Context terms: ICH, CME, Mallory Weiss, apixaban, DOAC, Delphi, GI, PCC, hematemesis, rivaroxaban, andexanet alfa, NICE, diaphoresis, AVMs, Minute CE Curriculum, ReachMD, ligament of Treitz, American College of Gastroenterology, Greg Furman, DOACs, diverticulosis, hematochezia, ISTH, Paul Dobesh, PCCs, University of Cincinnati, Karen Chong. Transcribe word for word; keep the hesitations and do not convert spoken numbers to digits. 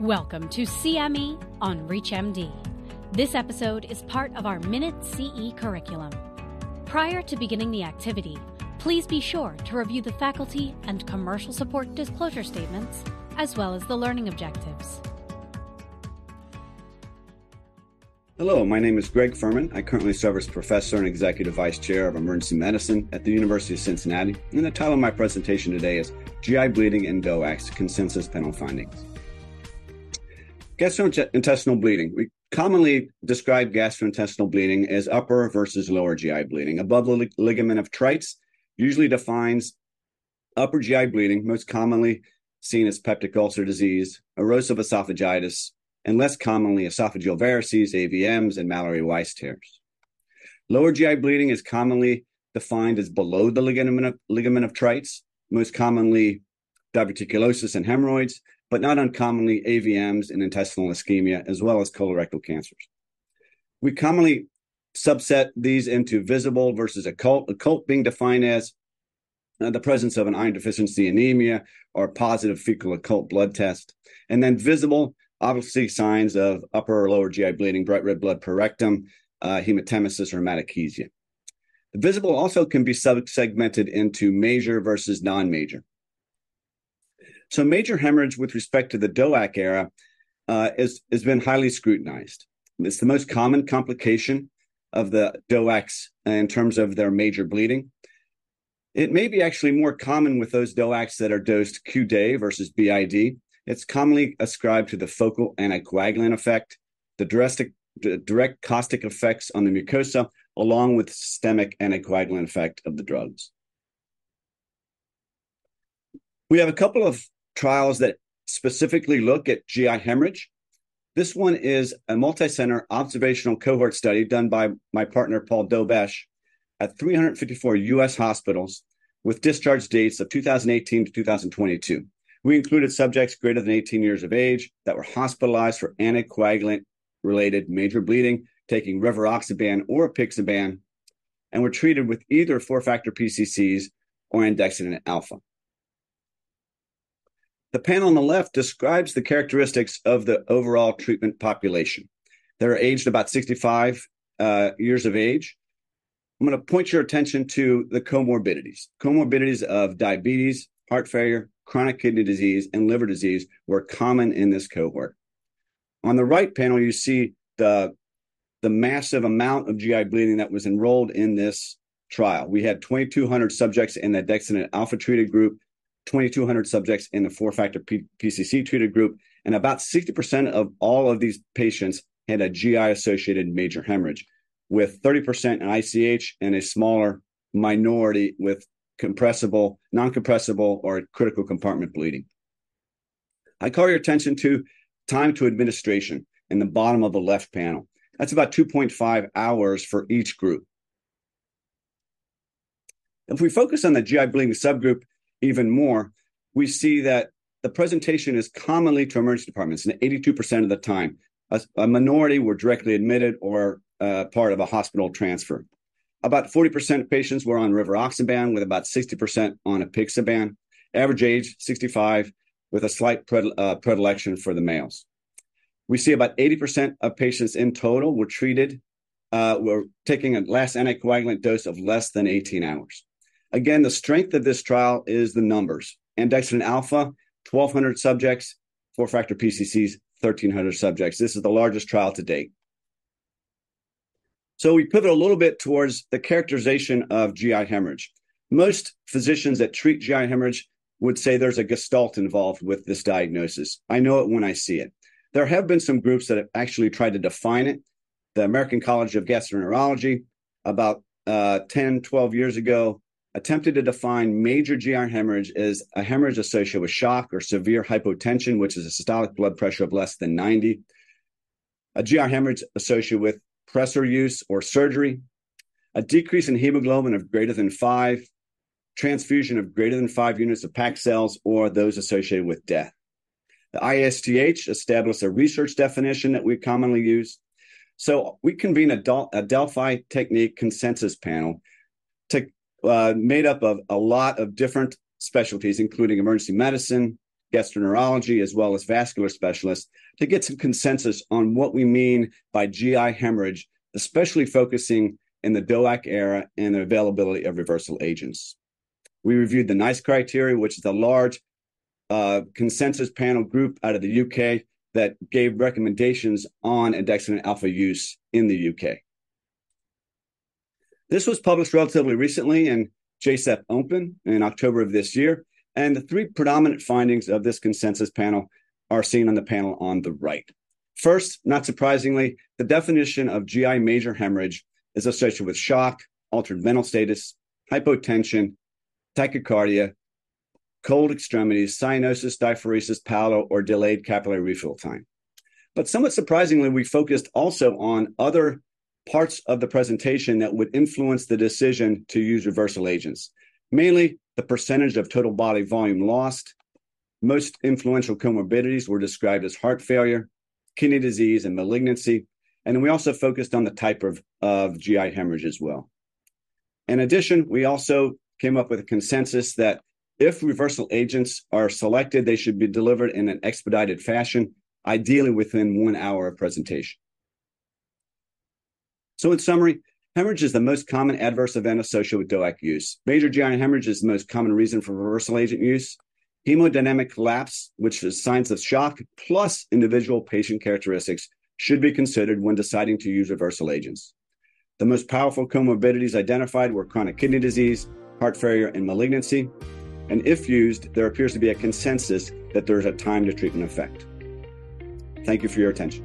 Welcome to C M E on ReachMD. This episode is part of our Minute C E Curriculum. Prior to beginning the activity, please be sure to review the faculty and commercial support disclosure statements, as well as the learning objectives. Hello, my name is Greg Furman. I currently serve as Professor and Executive Vice Chair of Emergency Medicine at the University of Cincinnati, and the title of my presentation today is G I Bleeding and D O A Cs, Consensus Panel Findings. Gastrointestinal bleeding. We commonly describe gastrointestinal bleeding as upper versus lower G I bleeding. Above the ligament of Treitz usually defines upper G I bleeding, most commonly seen as peptic ulcer disease, erosive esophagitis, and less commonly esophageal varices, A V Ms, and Mallory Weiss tears. Lower G I bleeding is commonly defined as below the ligament of, ligament of Treitz, most commonly diverticulosis and hemorrhoids, but not uncommonly A V Ms and intestinal ischemia, as well as colorectal cancers. We commonly subset these into visible versus occult, occult being defined as Uh, the presence of an iron deficiency anemia or positive fecal occult blood test. And then visible, obviously signs of upper or lower G I bleeding, bright red blood per rectum, uh, hematemesis, or hematochezia. The visible also can be sub-segmented into major versus non-major. So major hemorrhage with respect to the D O A C era uh, is, has been highly scrutinized. It's the most common complication of the D O A Cs in terms of their major bleeding. It may be actually more common with those D O A Cs that are dosed Q day versus B I D. It's commonly ascribed to the focal anticoagulant effect, the direct, direct caustic effects on the mucosa, along with systemic anticoagulant effect of the drugs. We have a couple of trials that specifically look at G I hemorrhage. This one is a multicenter observational cohort study done by my partner, Paul Dobesh, at three hundred fifty-four U S hospitals with discharge dates of two thousand eighteen to two thousand twenty-two. We included subjects greater than eighteen years of age that were hospitalized for anticoagulant-related major bleeding, taking rivaroxaban or apixaban, and were treated with either four-factor P C Cs or andexanet alfa. The panel on the left describes the characteristics of the overall treatment population. They're aged about sixty-five uh, years of age. I'm going to point your attention to the comorbidities. Comorbidities of diabetes, heart failure, chronic kidney disease, and liver disease were common in this cohort. On the right panel, you see the, the massive amount of G I bleeding that was enrolled in this trial. We had twenty-two hundred subjects in the andexanet alfa treated group, twenty-two hundred subjects in the four-factor P C C treated group, and about sixty percent of all of these patients had a G I-associated major hemorrhage, with thirty percent in I C H and a smaller minority with compressible, non-compressible, or critical compartment bleeding. I call your attention to time to administration in the bottom of the left panel. That's about two point five hours for each group. If we focus on the G I bleeding subgroup even more, we see that the presentation is commonly to emergency departments, and eighty-two percent of the time, a, a minority were directly admitted or Uh, part of a hospital transfer. About forty percent of patients were on rivaroxaban, with about sixty percent on apixaban. Average age, sixty-five, with a slight pred- uh, predilection for the males. We see about eighty percent of patients in total were treated, uh, were taking a last anticoagulant dose of less than eighteen hours. Again, the strength of this trial is the numbers. Andexanet alfa, twelve hundred subjects, four-factor P C Cs, thirteen hundred subjects. This is the largest trial to date. So we pivot a little bit towards the characterization of G I hemorrhage. Most physicians that treat G I hemorrhage would say there's a gestalt involved with this diagnosis. I know it when I see it. There have been some groups that have actually tried to define it. The American College of Gastroenterology, about uh, ten, twelve years ago, attempted to define major G I hemorrhage as a hemorrhage associated with shock or severe hypotension, which is a systolic blood pressure of less than ninety, a G I hemorrhage associated with pressor use or surgery, a decrease in hemoglobin of greater than five, transfusion of greater than five units of packed cells, or those associated with death. The I S T H established a research definition that we commonly use. So we convene a, Del- a Delphi technique consensus panel to, uh, made up of a lot of different specialties, including emergency medicine, gastroenterology as well as vascular specialists to get some consensus on what we mean by G I hemorrhage, especially focusing in the D O A C era and the availability of reversal agents. We reviewed the NICE criteria, which is a large uh, consensus panel group out of the U K that gave recommendations on andexanet alfa use in the U K. This was published relatively recently in J SEP Open in October of this year, and the three predominant findings of this consensus panel are seen on the panel on the right. First, not surprisingly, the definition of G I major hemorrhage is associated with shock, altered mental status, hypotension, tachycardia, cold extremities, cyanosis, diaphoresis, pallor, or delayed capillary refill time. But somewhat surprisingly, we focused also on other parts of the presentation that would influence the decision to use reversal agents, mainly the percentage of total body volume lost. Most influential comorbidities were described as heart failure, kidney disease, and malignancy. And we also focused on the type of, of G I hemorrhage as well. In addition, we also came up with a consensus that if reversal agents are selected, they should be delivered in an expedited fashion, ideally within one hour of presentation. So in summary, hemorrhage is the most common adverse event associated with D O A C use. Major G I hemorrhage is the most common reason for reversal agent use. Hemodynamic collapse, which is signs of shock, plus individual patient characteristics, should be considered when deciding to use reversal agents. The most powerful comorbidities identified were chronic kidney disease, heart failure, and malignancy. And if used, there appears to be a consensus that there is a time to treatment effect. Thank you for your attention.